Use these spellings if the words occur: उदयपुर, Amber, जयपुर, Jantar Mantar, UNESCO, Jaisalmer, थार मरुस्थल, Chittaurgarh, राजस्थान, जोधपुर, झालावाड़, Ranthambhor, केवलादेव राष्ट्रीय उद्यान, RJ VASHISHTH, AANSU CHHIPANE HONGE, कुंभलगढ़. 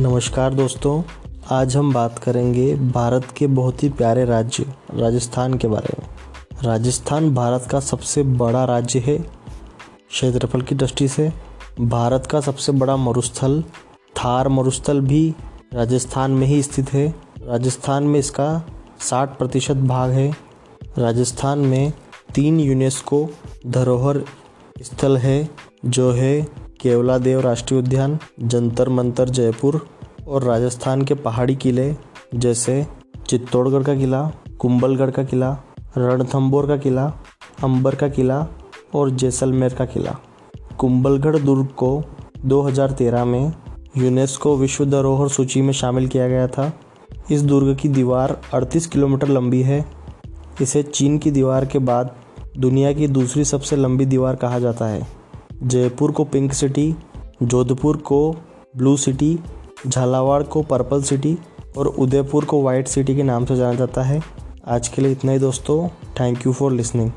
नमस्कार दोस्तों, आज हम बात करेंगे भारत के बहुत ही प्यारे राज्य राजस्थान के बारे में। राजस्थान भारत का सबसे बड़ा राज्य है। क्षेत्रफल की दृष्टि से भारत का सबसे बड़ा मरुस्थल थार मरुस्थल भी राजस्थान में ही स्थित है। राजस्थान में इसका 60% भाग है। राजस्थान में 3 यूनेस्को धरोहर स्थल है, जो है केवलादेव राष्ट्रीय उद्यान, जंतर मंतर जयपुर, और राजस्थान के पहाड़ी किले जैसे चित्तौड़गढ़ का किला, कुंभलगढ़ का किला, रणथंभौर का किला, अंबर का किला और जैसलमेर का किला। कुंभलगढ़ दुर्ग को 2013 में यूनेस्को विश्व धरोहर सूची में शामिल किया गया था। इस दुर्ग की दीवार 38 किलोमीटर लंबी है। इसे चीन की दीवार के बाद दुनिया की दूसरी सबसे लंबी दीवार कहा जाता है। जयपुर को पिंक सिटी, जोधपुर को ब्लू सिटी, झालावाड़ को पर्पल सिटी और उदयपुर को वाइट सिटी के नाम से जाना जाता है। आज के लिए इतना ही दोस्तों, थैंक यू फॉर लिसनिंग।